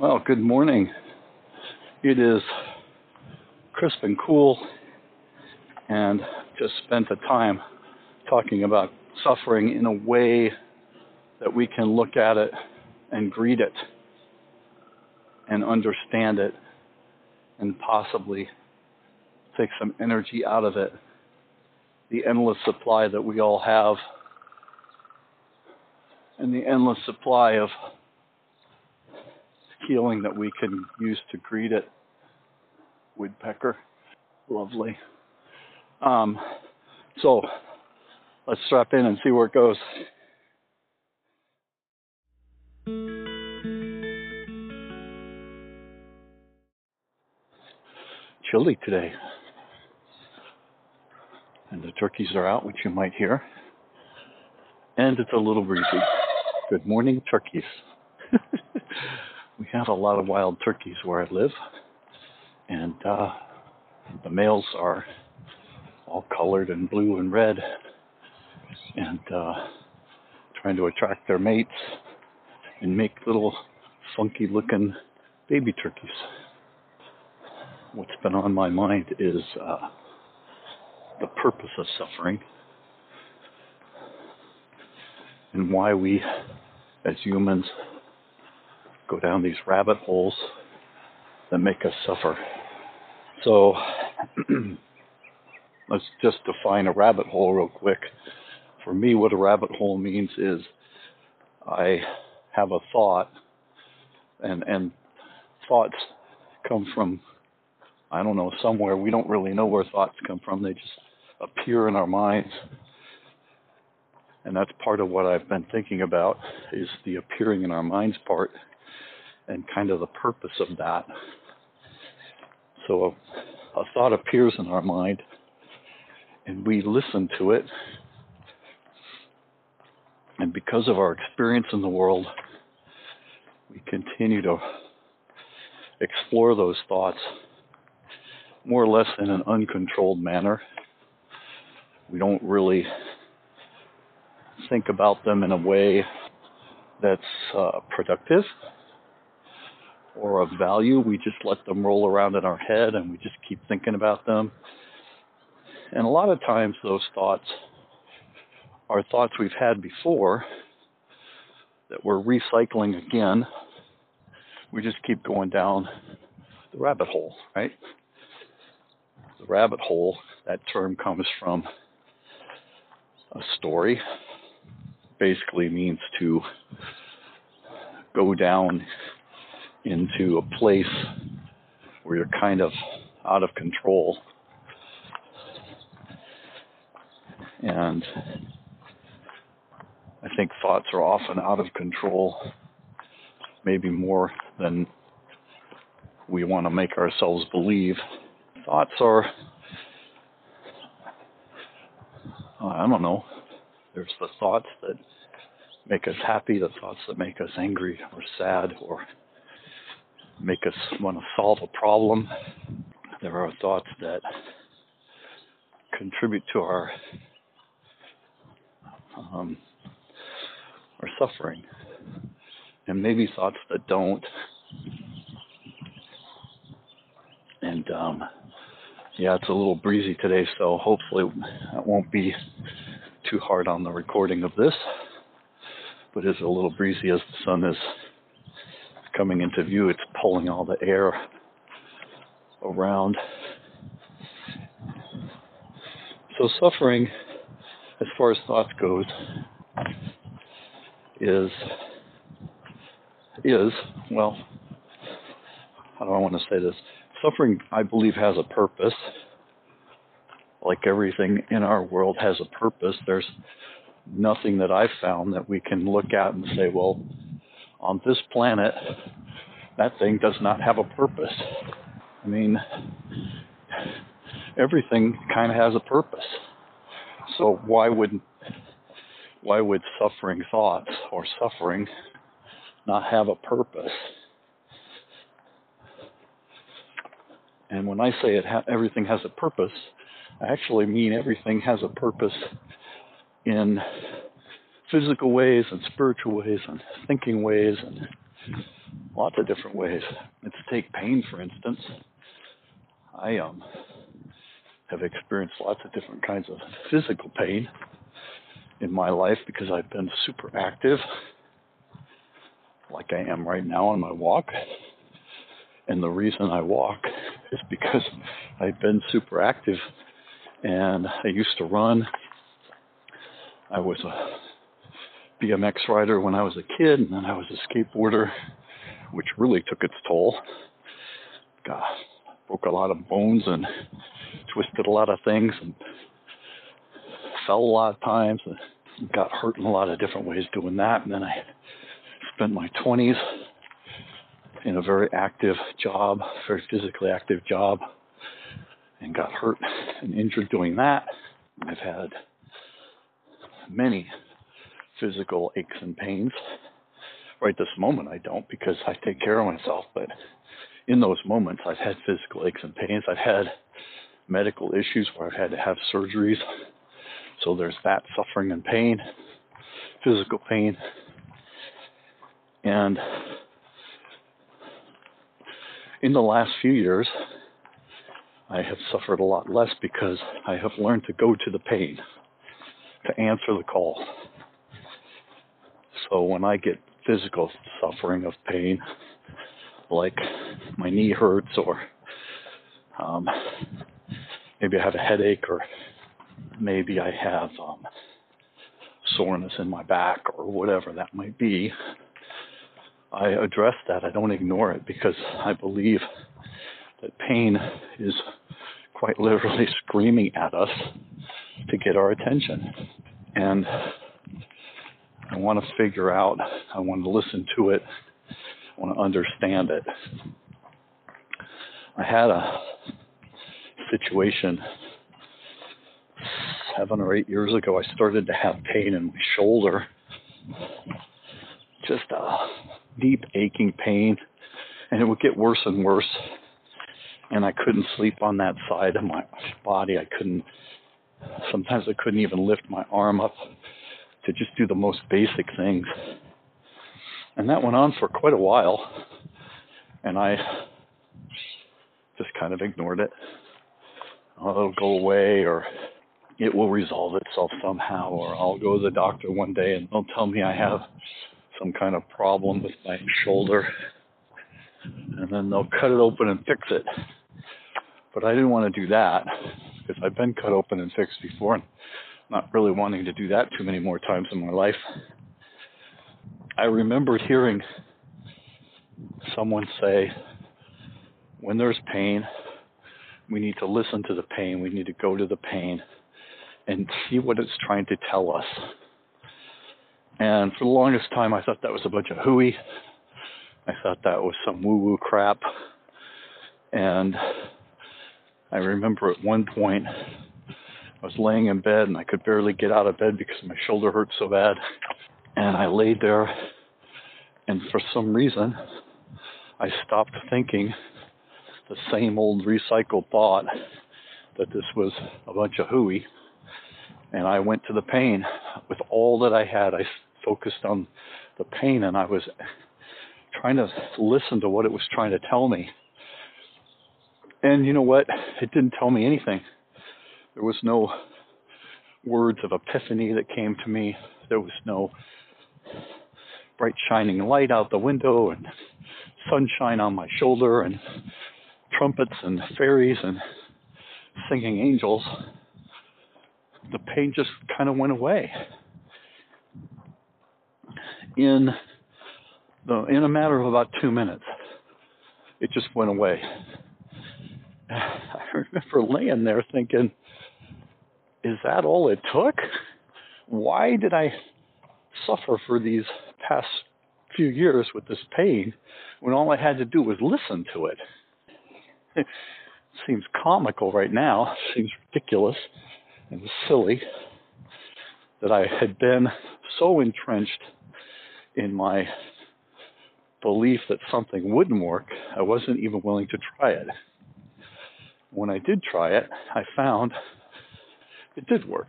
Well, good morning. It is crisp and cool, and just spent the time talking about suffering in a way that we can look at it and greet it and understand it and possibly take some energy out of it. The endless supply that we all have and the endless supply of healing that we can use to greet it. Woodpecker. Lovely. So let's strap in and see where it goes. Chilly today. And the turkeys are out, which you might hear. And it's a little breezy. Good morning, turkeys. We have a lot of wild turkeys where I live, and the males are all colored and blue and red, and trying to attract their mates and make little funky-looking baby turkeys. What's been on my mind is the purpose of suffering and why we, as humans, go down these rabbit holes that make us suffer. So let's just define a rabbit hole real quick. For me, what a rabbit hole means is I have a thought, and thoughts come from, I don't know, somewhere. We don't really know where thoughts come from. They just appear in our minds. And that's part of what I've been thinking about, is the appearing in our minds part, and kind of the purpose of that. So a thought appears in our mind, and we listen to it. And because of our experience in the world, we continue to explore those thoughts more or less in an uncontrolled manner. We don't really think about them in a way that's productive or of value. We just let them roll around in our head, and we just keep thinking about them. And a lot of times those thoughts are thoughts we've had before that we're recycling again. We just keep going down the rabbit hole, right? The rabbit hole, that term comes from a story. Basically means to go down into a place where you're kind of out of control. And I think thoughts are often out of control, maybe more than we want to make ourselves believe. Thoughts are, I don't know, there's the thoughts that make us happy, the thoughts that make us angry or sad or make us want to solve a problem. There are thoughts that contribute to our suffering, and maybe thoughts that don't. And yeah, it's a little breezy today, so hopefully it won't be too hard on the recording of this, but it's a little breezy as the sun is coming into view. It's pulling all the air around. So suffering, as far as thought goes, is, well, how do I want to say this? Suffering, I believe, has a purpose. Like everything in our world has a purpose. There's nothing that I've found that we can look at and say, well, on this planet, that thing does not have a purpose. I mean, everything kind of has a purpose. So why would suffering thoughts or suffering not have a purpose? And when I say everything has a purpose, I actually mean everything has a purpose in physical ways and spiritual ways and thinking ways and lots of different ways. And to take pain, for instance, I have experienced lots of different kinds of physical pain in my life because I've been super active, like I am right now on my walk. And the reason I walk is because I've been super active, and I used to run. I was a BMX rider when I was a kid, and then I was a skateboarder, which really took its toll. God, broke a lot of bones and twisted a lot of things and fell a lot of times and got hurt in a lot of different ways doing that. And then I spent my 20s in a very active job, very physically active job, and got hurt and injured doing that. I've had many physical aches and pains. Right this moment I don't, because I take care of myself, but in those moments I've had physical aches and pains. I've had medical issues where I've had to have surgeries. So there's that suffering and pain, physical pain. And in the last few years, I have suffered a lot less because I have learned to go to the pain, to answer the call. So when I get physical suffering of pain, like my knee hurts, or maybe I have a headache, or maybe I have soreness in my back, or whatever that might be, I address that. I don't ignore it, because I believe that pain is quite literally screaming at us to get our attention. And I want to figure out, I want to listen to it, I want to understand it. I had a situation 7 or 8 years ago. I started to have pain in my shoulder, just a deep aching pain, and it would get worse and worse, and I couldn't sleep on that side of my body. Sometimes I couldn't even lift my arm up to just do the most basic things. And that went on for quite a while, and I just kind of ignored it. Oh, it'll go away, or it will resolve itself somehow, or I'll go to the doctor one day and they'll tell me I have some kind of problem with my shoulder, and then they'll cut it open and fix it. But I didn't want to do that, because I've been cut open and fixed before, and not really wanting to do that too many more times in my life. I remembered hearing someone say, when there's pain, we need to listen to the pain, we need to go to the pain and see what it's trying to tell us. And for the longest time, I thought that was a bunch of hooey. I thought that was some woo-woo crap. And I remember at one point, I was laying in bed, and I could barely get out of bed because my shoulder hurt so bad. And I laid there, and for some reason, I stopped thinking the same old recycled thought that this was a bunch of hooey. And I went to the pain with all that I had. I focused on the pain, and I was trying to listen to what it was trying to tell me. And you know what? It didn't tell me anything. There was no words of epiphany that came to me. There was no bright shining light out the window and sunshine on my shoulder and trumpets and fairies and singing angels. The pain just kind of went away. In a matter of about 2 minutes, it just went away. I remember laying there thinking, is that all it took? Why did I suffer for these past few years with this pain when all I had to do was listen to it? It seems comical right now. It seems ridiculous and silly that I had been so entrenched in my belief that something wouldn't work, I wasn't even willing to try it. When I did try it, I found it did work.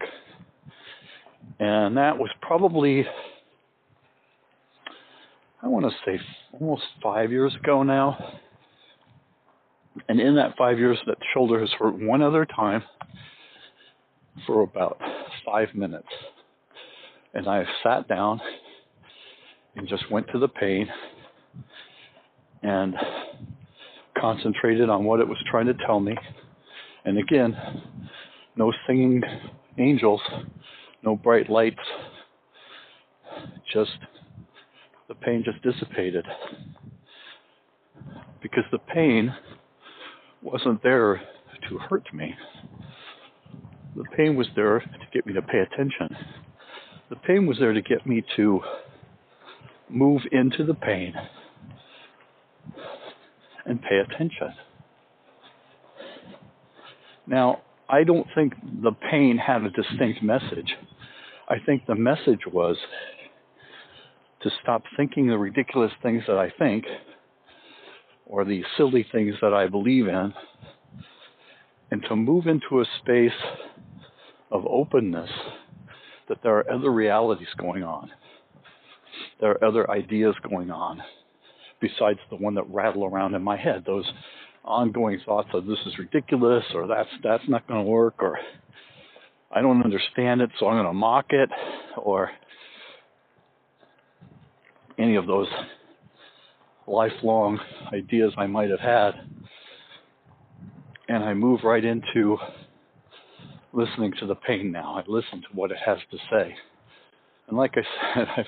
And that was probably I want to say almost 5 years ago now. And in that 5 years, that shoulder has hurt one other time for about 5 minutes. And I have sat down and just went to the pain and concentrated on what it was trying to tell me. And again, no singing angels, no bright lights, just the pain just dissipated, because the pain wasn't there to hurt me. The pain was there to get me to pay attention. The pain was there to get me to move into the pain and pay attention. Now, I don't think the pain had a distinct message. I think the message was to stop thinking the ridiculous things that I think, or the silly things that I believe in, and to move into a space of openness that there are other realities going on. There are other ideas going on besides the one that rattle around in my head, those ongoing thoughts of this is ridiculous, or that's not going to work, or I don't understand it, so I'm going to mock it, or any of those lifelong ideas I might have had. And I move right into listening to the pain now. I listen to what it has to say. And like I said,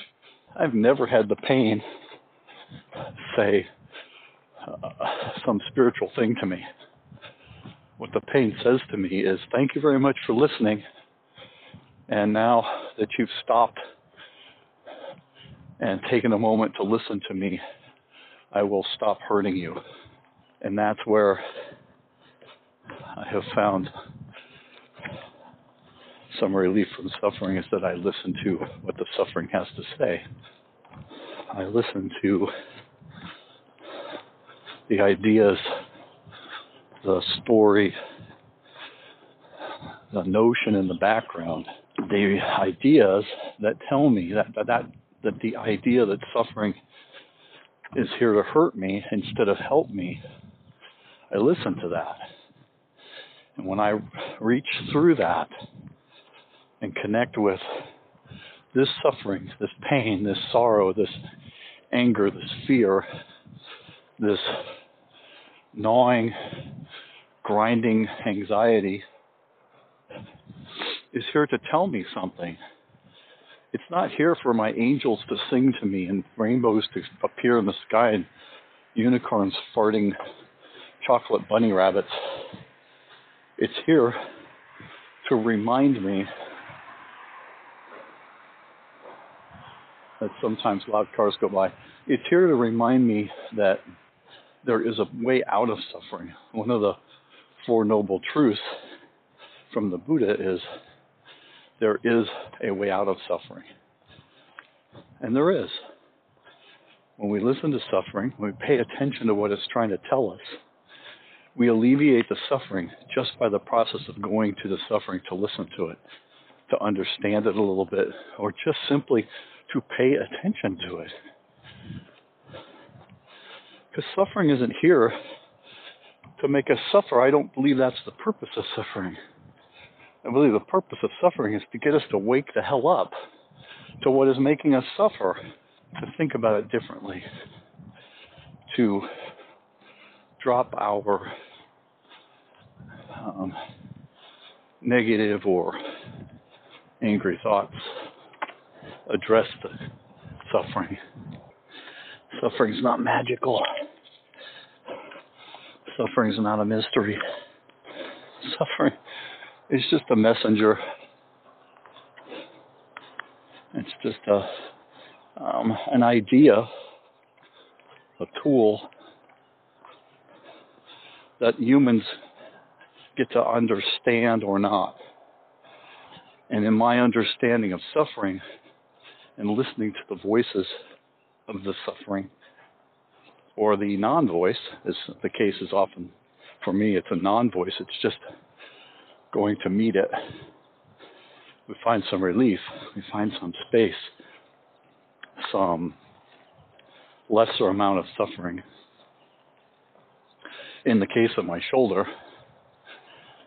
I've never had the pain say some spiritual thing to me. What the pain says to me is, thank you very much for listening. And now that you've stopped and taken a moment to listen to me, I will stop hurting you. And that's where I have found some relief from suffering, is that I listen to what the suffering has to say. I listen to the ideas, the story, the notion in the background, the ideas that tell me that the idea that suffering is here to hurt me instead of help me. I listen to that. And when I reach through that and connect with this suffering, this pain, this sorrow, this anger, this fear, this gnawing, grinding anxiety is here to tell me something. It's not here for my angels to sing to me and rainbows to appear in the sky and unicorns farting chocolate bunny rabbits. It's here to remind me that sometimes loud cars go by. It's here to remind me that there is a way out of suffering. One of the Four Noble Truths from the Buddha is, there is a way out of suffering. And there is. When we listen to suffering, when we pay attention to what it's trying to tell us, we alleviate the suffering just by the process of going to the suffering to listen to it, to understand it a little bit, or just simply to pay attention to it. Because suffering isn't here to make us suffer. I don't believe that's the purpose of suffering. I believe the purpose of suffering is to get us to wake the hell up to what is making us suffer, to think about it differently, to drop our negative or angry thoughts, address the suffering. Suffering's not magical. Suffering's not a mystery. Suffering, it's just a messenger. It's just an idea, a tool that humans get to understand or not. And in my understanding of suffering and listening to the voices of the suffering, or the non-voice, as the case is often for me, it's a non-voice. It's just going to meet it, we find some relief, we find some space, some lesser amount of suffering. In the case of my shoulder,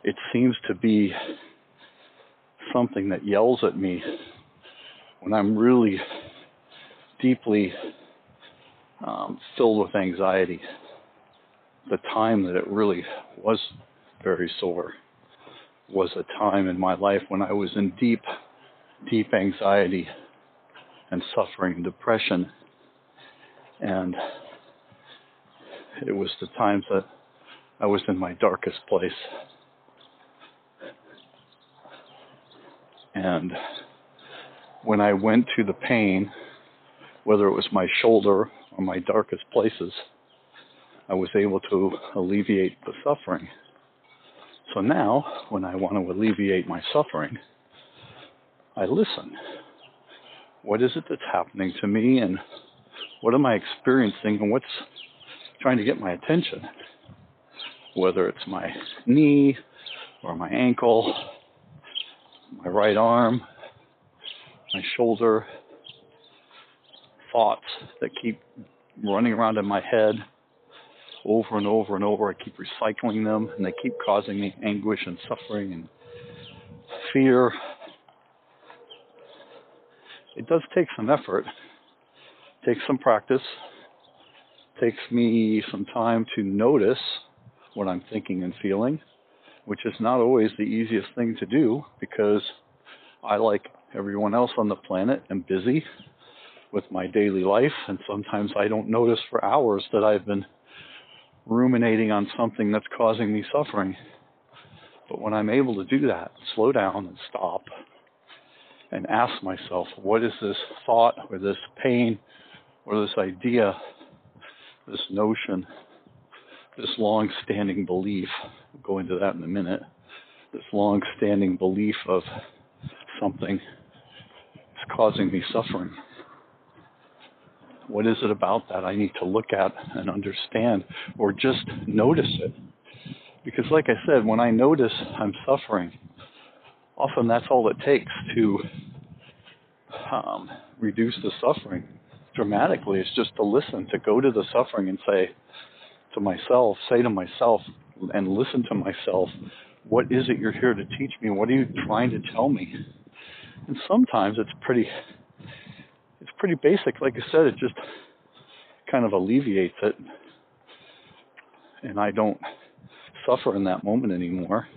it seems to be something that yells at me when I'm really deeply filled with anxiety. The time that it really was very sore was a time in my life when I was in deep, deep anxiety and suffering and depression. And it was the times that I was in my darkest place. And when I went to the pain, whether it was my shoulder or my darkest places, I was able to alleviate the suffering. So now, when I want to alleviate my suffering, I listen. What is it that's happening to me, and what am I experiencing, and what's trying to get my attention? Whether it's my knee or my ankle, my right arm, my shoulder, thoughts that keep running around in my head over and over and over. I keep recycling them, and they keep causing me anguish and suffering and fear. It does take some effort, takes some practice, takes me some time to notice what I'm thinking and feeling, which is not always the easiest thing to do, because I, like everyone else on the planet, am busy with my daily life, and sometimes I don't notice for hours that I've been ruminating on something that's causing me suffering. But when I'm able to do that, slow down and stop and ask myself, what is this thought or this pain or this idea, this notion, this long-standing belief — we'll go into that in a minute — this long-standing belief of something is causing me suffering. What is it about that I need to look at and understand, or just notice it? Because like I said, when I notice I'm suffering, often that's all it takes to reduce the suffering dramatically. It's just to listen, to go to the suffering and say to myself and listen to myself, what is it you're here to teach me? What are you trying to tell me? And sometimes it's pretty basic. Like I said, it just kind of alleviates it, and I don't suffer in that moment anymore.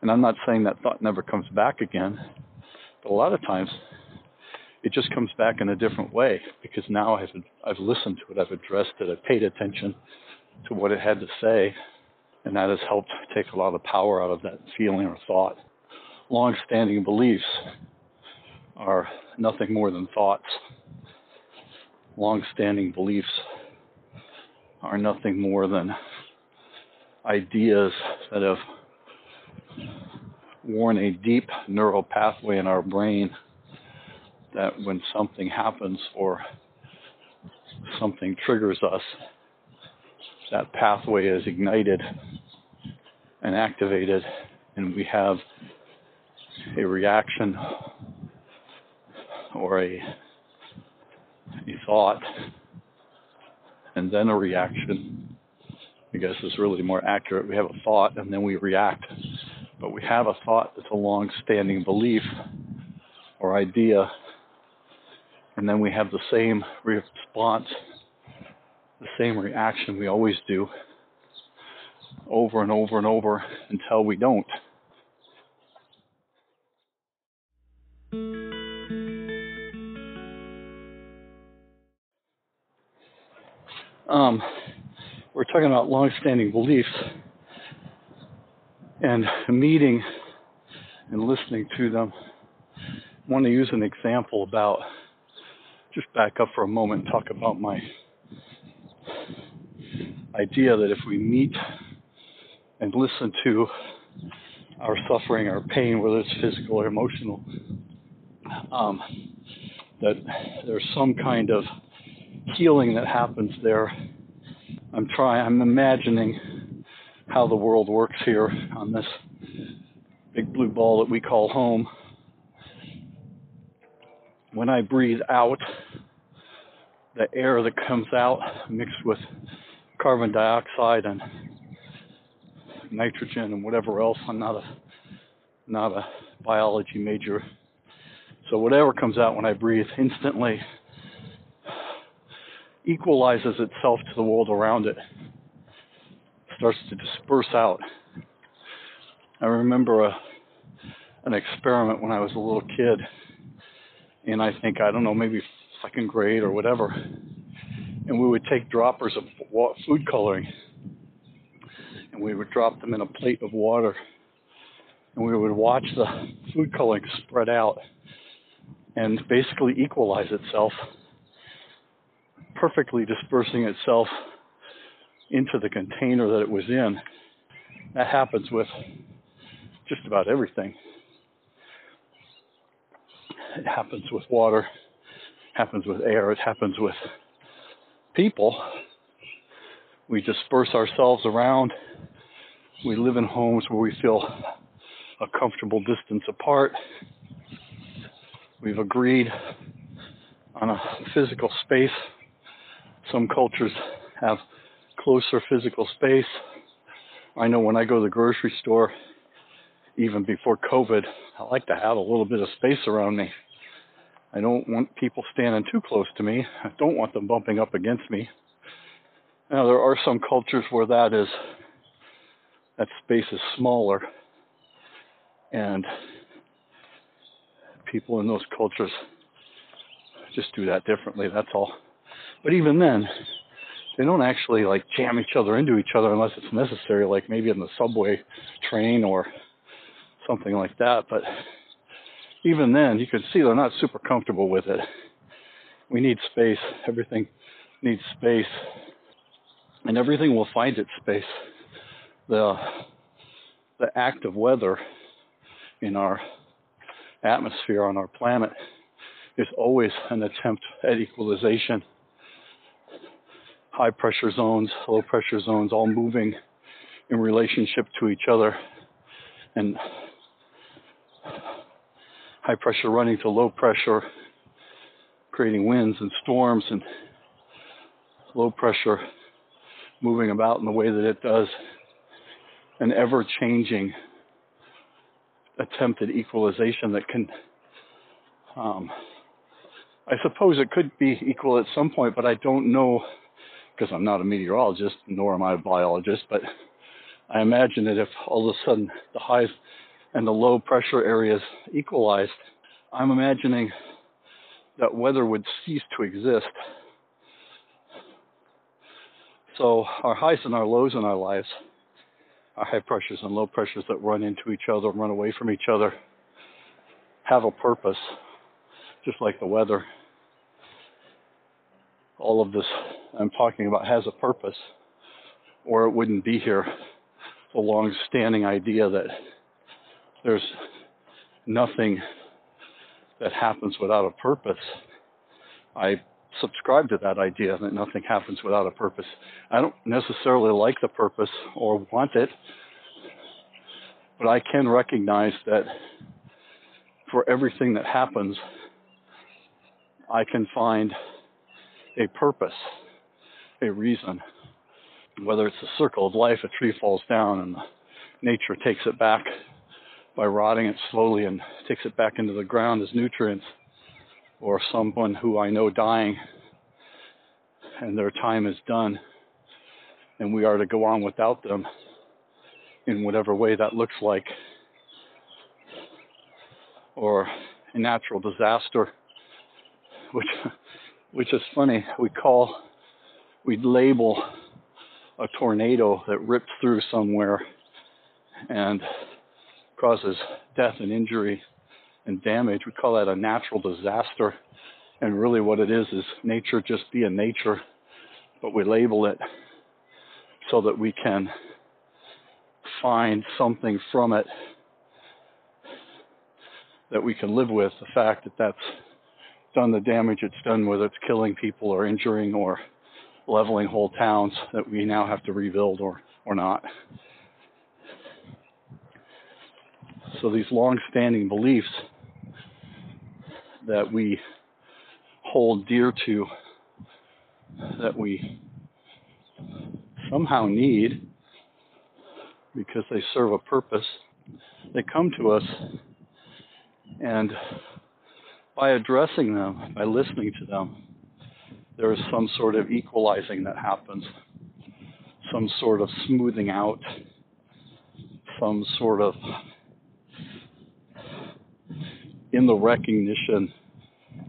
And I'm not saying that thought never comes back again, but a lot of times it just comes back in a different way, because now I've listened to it, I've addressed it, I've paid attention to what it had to say, and that has helped take a lot of power out of that feeling or thought. Long-standing beliefs are nothing more than thoughts. Long-standing beliefs are nothing more than ideas that have worn a deep neural pathway in our brain that when something happens or something triggers us, that pathway is ignited and activated, and we have a reaction or a thought, and then a reaction. I guess is really more accurate. We have a thought and then we react. But we have a thought that's a long-standing belief or idea, and then we have the same response, the same reaction we always do, over and over and over until we don't. We're talking about long-standing beliefs, and meeting and listening to them. I want to use an example about — just back up for a moment and talk about my idea that if we meet and listen to our suffering, our pain, whether it's physical or emotional, that there's some kind of healing that happens there. I'm imagining how the world works here on this big blue ball that we call home. When I breathe out, the air that comes out mixed with carbon dioxide and nitrogen and whatever else. I'm not a biology major, so whatever comes out when I breathe instantly equalizes itself to the world around it, starts to disperse out. I remember an experiment when I was a little kid, and maybe second grade or whatever, and we would take droppers of food coloring, and we would drop them in a plate of water, and we would watch the food coloring spread out and basically equalize itself, perfectly dispersing itself into the container that it was in. That happens with just about everything. It happens with water, it happens with air, it happens with people. We disperse ourselves around. We live in homes where we feel a comfortable distance apart. We've agreed on a physical space. Some cultures have closer physical space. I know when I go to the grocery store, even before COVID, I like to have a little bit of space around me. I don't want people standing too close to me. I don't want them bumping up against me. Now, there are some cultures where that space is smaller, and people in those cultures just do that differently, that's all. But even then, they don't actually like jam each other into each other unless it's necessary, like maybe in the subway train or something like that. But even then, you can see they're not super comfortable with it. We need space. Everything needs space. And everything will find its space. The act of weather in our atmosphere on our planet is always an attempt at equalization. High pressure zones, low pressure zones, all moving in relationship to each other, and high pressure running to low pressure, creating winds and storms, and low pressure moving about in the way that it does, an ever-changing attempt at equalization that can, I suppose it could be equal at some point, but I don't know, because I'm not a meteorologist, nor am I a biologist, but I imagine that if all of a sudden the highs and the low pressure areas equalized, I'm imagining that weather would cease to exist. So our highs and our lows in our lives, our high pressures and low pressures that run into each other, run away from each other, have a purpose, just like the weather. All of this I'm talking about has a purpose, or it wouldn't be here. It's a long-standing idea that there's nothing that happens without a purpose. I subscribe to that idea that nothing happens without a purpose. I don't necessarily like the purpose or want it, but I can recognize that for everything that happens, I can find a purpose, a reason. Whether it's a circle of life, a tree falls down and nature takes it back by rotting it slowly and takes it back into the ground as nutrients, or someone who I know dying and their time is done and we are to go on without them in whatever way that looks like, or a natural disaster, which is funny, we label a tornado that rips through somewhere and causes death and injury and damage. We call that a natural disaster, and really what it is nature just being nature, but we label it so that we can find something from it that we can live with, the fact that that's done the damage it's done, whether it's killing people or injuring or leveling whole towns that we now have to rebuild or not. So these long-standing beliefs that we hold dear to that we somehow need because they serve a purpose, they come to us, and by addressing them, by listening to them, there is some sort of equalizing that happens, some sort of smoothing out, some sort of in the recognition,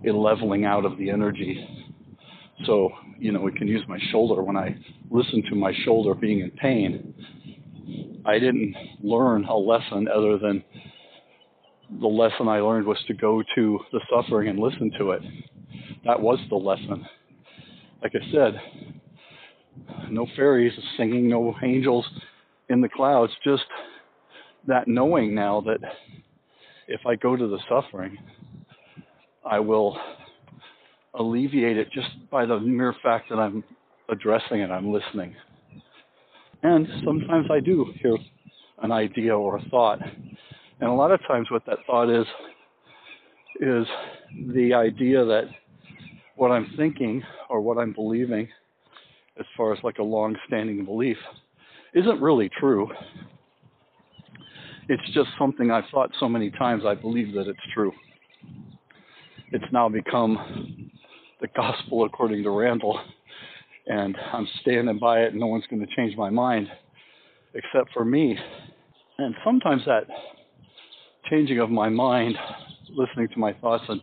a leveling out of the energy. So, we can use my shoulder. When I listen to my shoulder being in pain, I didn't learn a lesson other than the lesson I learned was to go to the suffering and listen to it. That was the lesson. Like I said, no fairies singing, no angels in the clouds, just that knowing now that if I go to the suffering, I will alleviate it just by the mere fact that I'm addressing it, I'm listening. And sometimes I do hear an idea or a thought. And a lot of times what that thought is the idea that what I'm thinking or what I'm believing, as far as like a long-standing belief, isn't really true. It's just something I've thought so many times I believe that it's true. It's now become the gospel according to Randall. And I'm standing by it, and no one's going to change my mind except for me. And sometimes that changing of my mind, listening to my thoughts and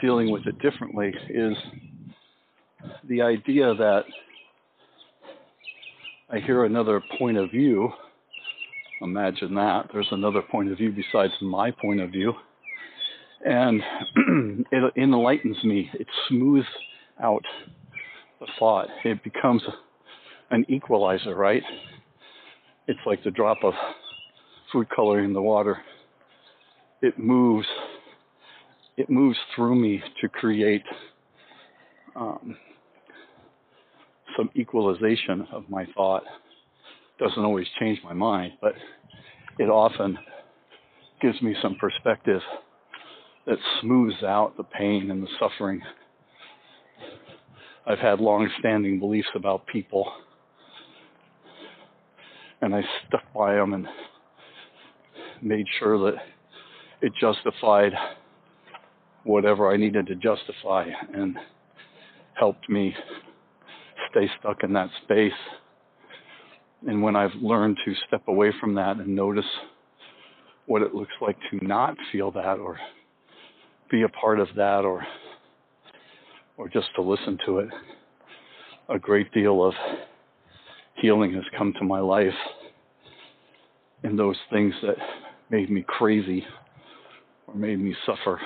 dealing with it differently, is the idea that I hear another point of view. Imagine that. There's another point of view besides my point of view. And it enlightens me. It smooths out the thought. It becomes an equalizer, right? It's like the drop of food coloring in the water. It moves through me to create some equalization of my thought. Doesn't always change my mind, but it often gives me some perspective that smooths out the pain and the suffering. I've had long-standing beliefs about people, and I stuck by them and made sure that it justified whatever I needed to justify and helped me stay stuck in that space. And when I've learned to step away from that and notice what it looks like to not feel that or be a part of that or just to listen to it, a great deal of healing has come to my life. And those things that made me crazy or made me suffer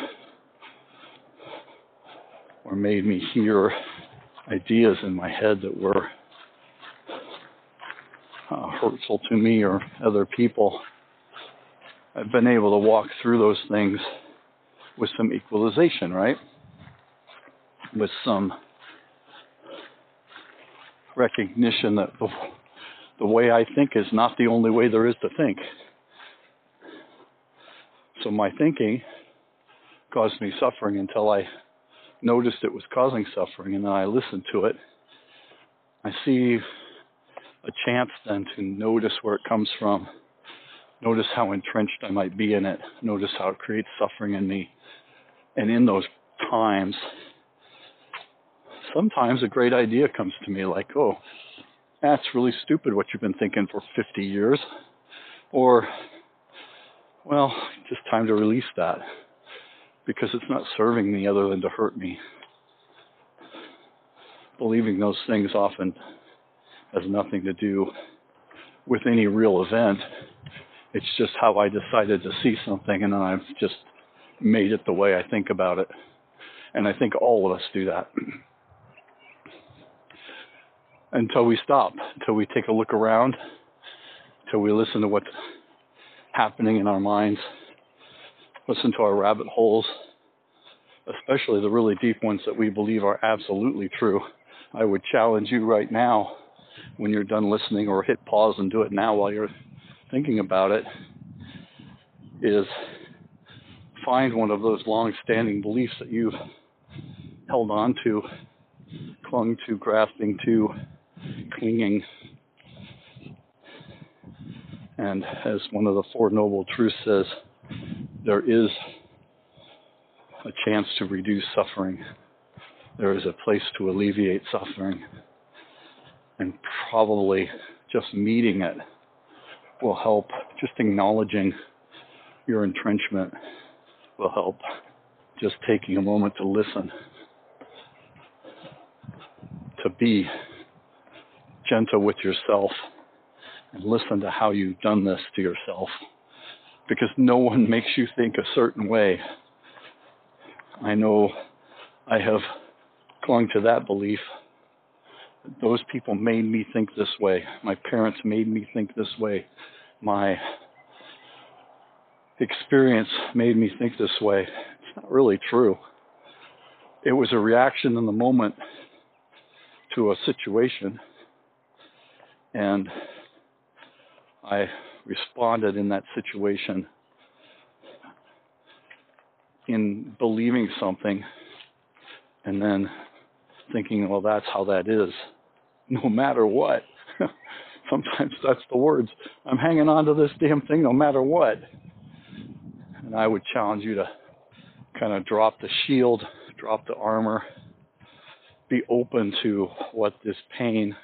or made me hear ideas in my head that were hurtful to me or other people, I've been able to walk through those things with some equalization, right? With some recognition that the way I think is not the only way there is to think. So my thinking caused me suffering until I noticed it was causing suffering, and then I listened to it. I see a chance then to notice where it comes from, notice how entrenched I might be in it, notice how it creates suffering in me. And in those times, sometimes a great idea comes to me, like, oh, that's really stupid what you've been thinking for 50 years. Or, well, just time to release that because it's not serving me other than to hurt me. Believing those things often has nothing to do with any real event. It's just how I decided to see something, and then I've just made it the way I think about it. And I think all of us do that. Until we stop, until we take a look around, until we listen to what's happening in our minds, listen to our rabbit holes, especially the really deep ones that we believe are absolutely true. I would challenge you right now, when you're done listening, or hit pause and do it now while you're thinking about it, is find one of those long-standing beliefs that you've held on to clung to, grasping to, clinging. And as one of the Four Noble Truths says, there is a chance to reduce suffering. There is a place to alleviate suffering. And probably just meeting it will help. Just acknowledging your entrenchment will help. Just taking a moment to listen, to be gentle with yourself, and listen to how you've done this to yourself, because no one makes you think a certain way. I know I have clung to that belief. Those people made me think this way. My parents made me think this way. My experience made me think this way. It's not really true. It was a reaction in the moment to a situation, and I responded in that situation in believing something, and then thinking, well, that's how that is, no matter what. Sometimes that's the words. I'm hanging on to this damn thing no matter what. And I would challenge you to kind of drop the shield, drop the armor, be open to what this pain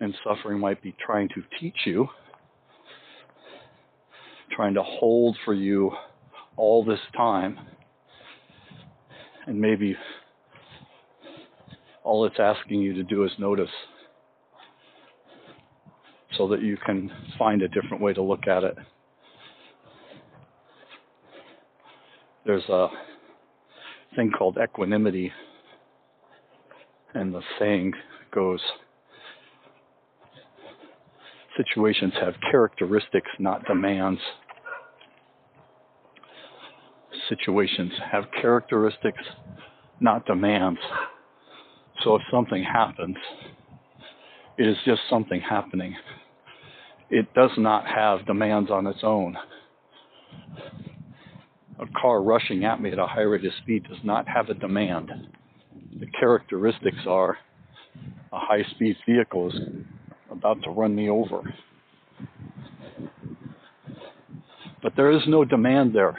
and suffering might be trying to teach you, trying to hold for you all this time. And maybe all it's asking you to do is notice, so that you can find a different way to look at it. There's a thing called equanimity, and the saying goes, situations have characteristics, not demands. Situations have characteristics, not demands. So if something happens, it is just something happening. It does not have demands on its own. A car rushing at me at a high rate of speed does not have a demand. The characteristics are a high-speed vehicle is about to run me over. But there is no demand there.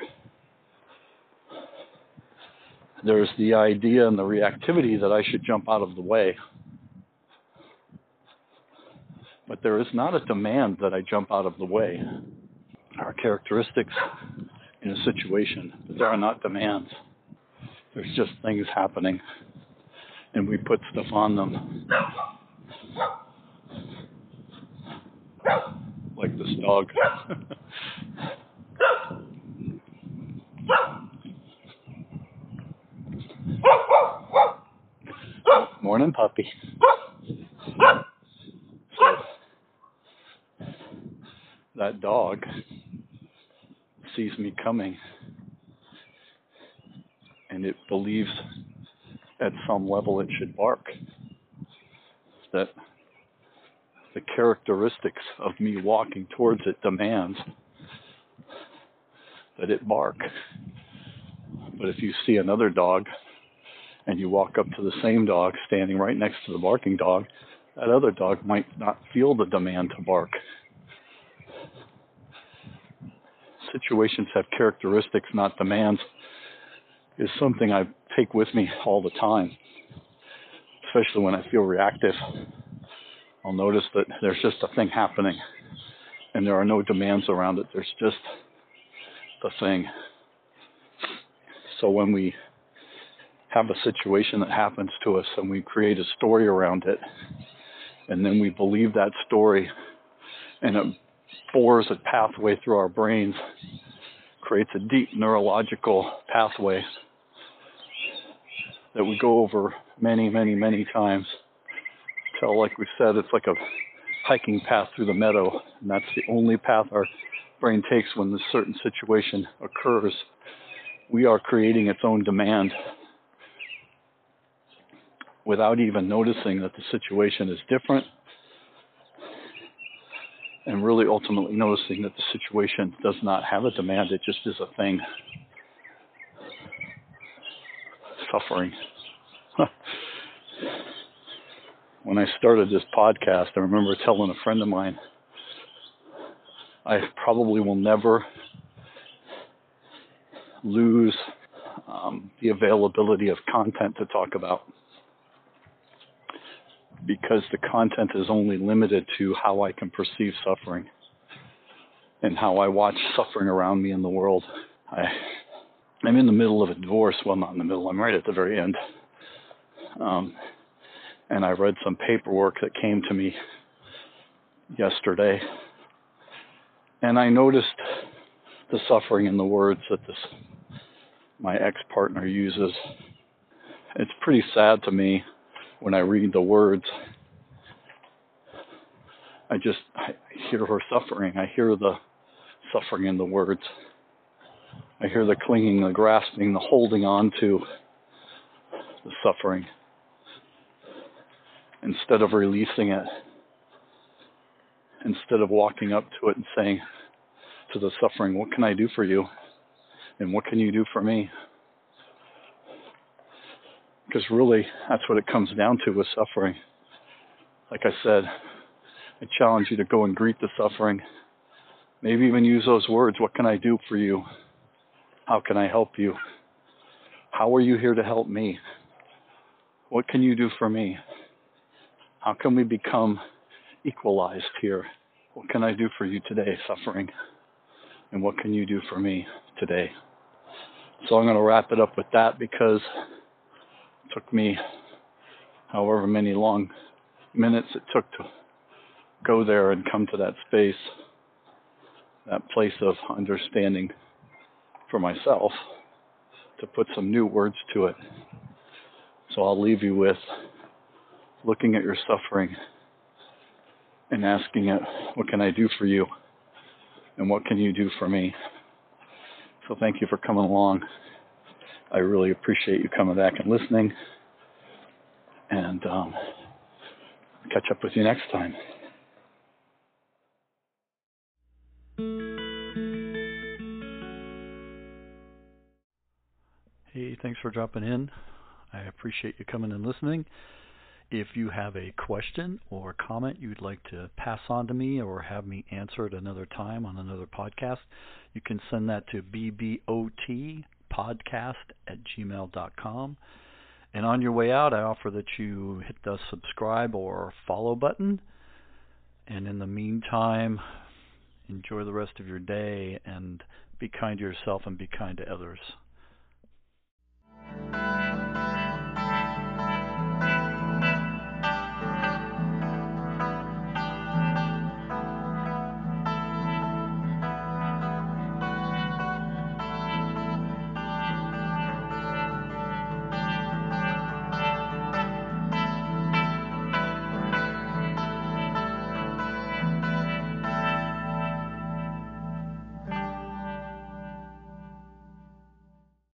There's the idea and the reactivity that I should jump out of the way. But there is not a demand that I jump out of the way. There are characteristics in a situation, but there are not demands. There's just things happening, and we put stuff on them. Like this dog. Morning, puppy. So, that dog sees me coming, and it believes at some level it should bark. That the characteristics of me walking towards it demands that it bark. But if you see another dog, and you walk up to the same dog standing right next to the barking dog, that other dog might not feel the demand to bark. Situations have characteristics, not demands, is something I take with me all the time, especially when I feel reactive. I'll notice that there's just a thing happening, and there are no demands around it. There's just the thing. So when we have a situation that happens to us and we create a story around it, and then we believe that story, and it bores a pathway through our brains, creates a deep neurological pathway that we go over many, many, many times till, like we said, it's like a hiking path through the meadow, and that's the only path our brain takes when a certain situation occurs. We are creating its own demand without even noticing that the situation is different, and really ultimately noticing that the situation does not have a demand. It just is a thing. Suffering. when I started this podcast, I remember telling a friend of mine, I probably will never lose the availability of content to talk about, because the content is only limited to how I can perceive suffering and how I watch suffering around me in the world. I'm in the middle of a divorce. Well, not in the middle. I'm right at the very end. And I read some paperwork that came to me yesterday, and I noticed the suffering in the words that my ex-partner uses. It's pretty sad to me when I read the words. I hear her suffering. I hear the suffering in the words. I hear the clinging, the grasping, the holding on to the suffering instead of releasing it, instead of walking up to it and saying to the suffering, what can I do for you? And what can you do for me? Because really, that's what it comes down to with suffering. Like I said, I challenge you to go and greet the suffering. Maybe even use those words, what can I do for you? How can I help you? How are you here to help me? What can you do for me? How can we become equalized here? What can I do for you today, suffering? And what can you do for me today? So I'm going to wrap it up with that, because it took me however many long minutes it took to go there and come to that space, that place of understanding for myself, to put some new words to it. So I'll leave you with looking at your suffering and asking it, what can I do for you? And what can you do for me? So thank you for coming along. I really appreciate you coming back and listening. And catch up with you next time. Hey, thanks for dropping in. I appreciate you coming and listening. If you have a question or comment you'd like to pass on to me or have me answer at another time on another podcast, you can send that to bbotpodcast@gmail.com. And on your way out, I offer that you hit the subscribe or follow button. And in the meantime, enjoy the rest of your day and be kind to yourself and be kind to others.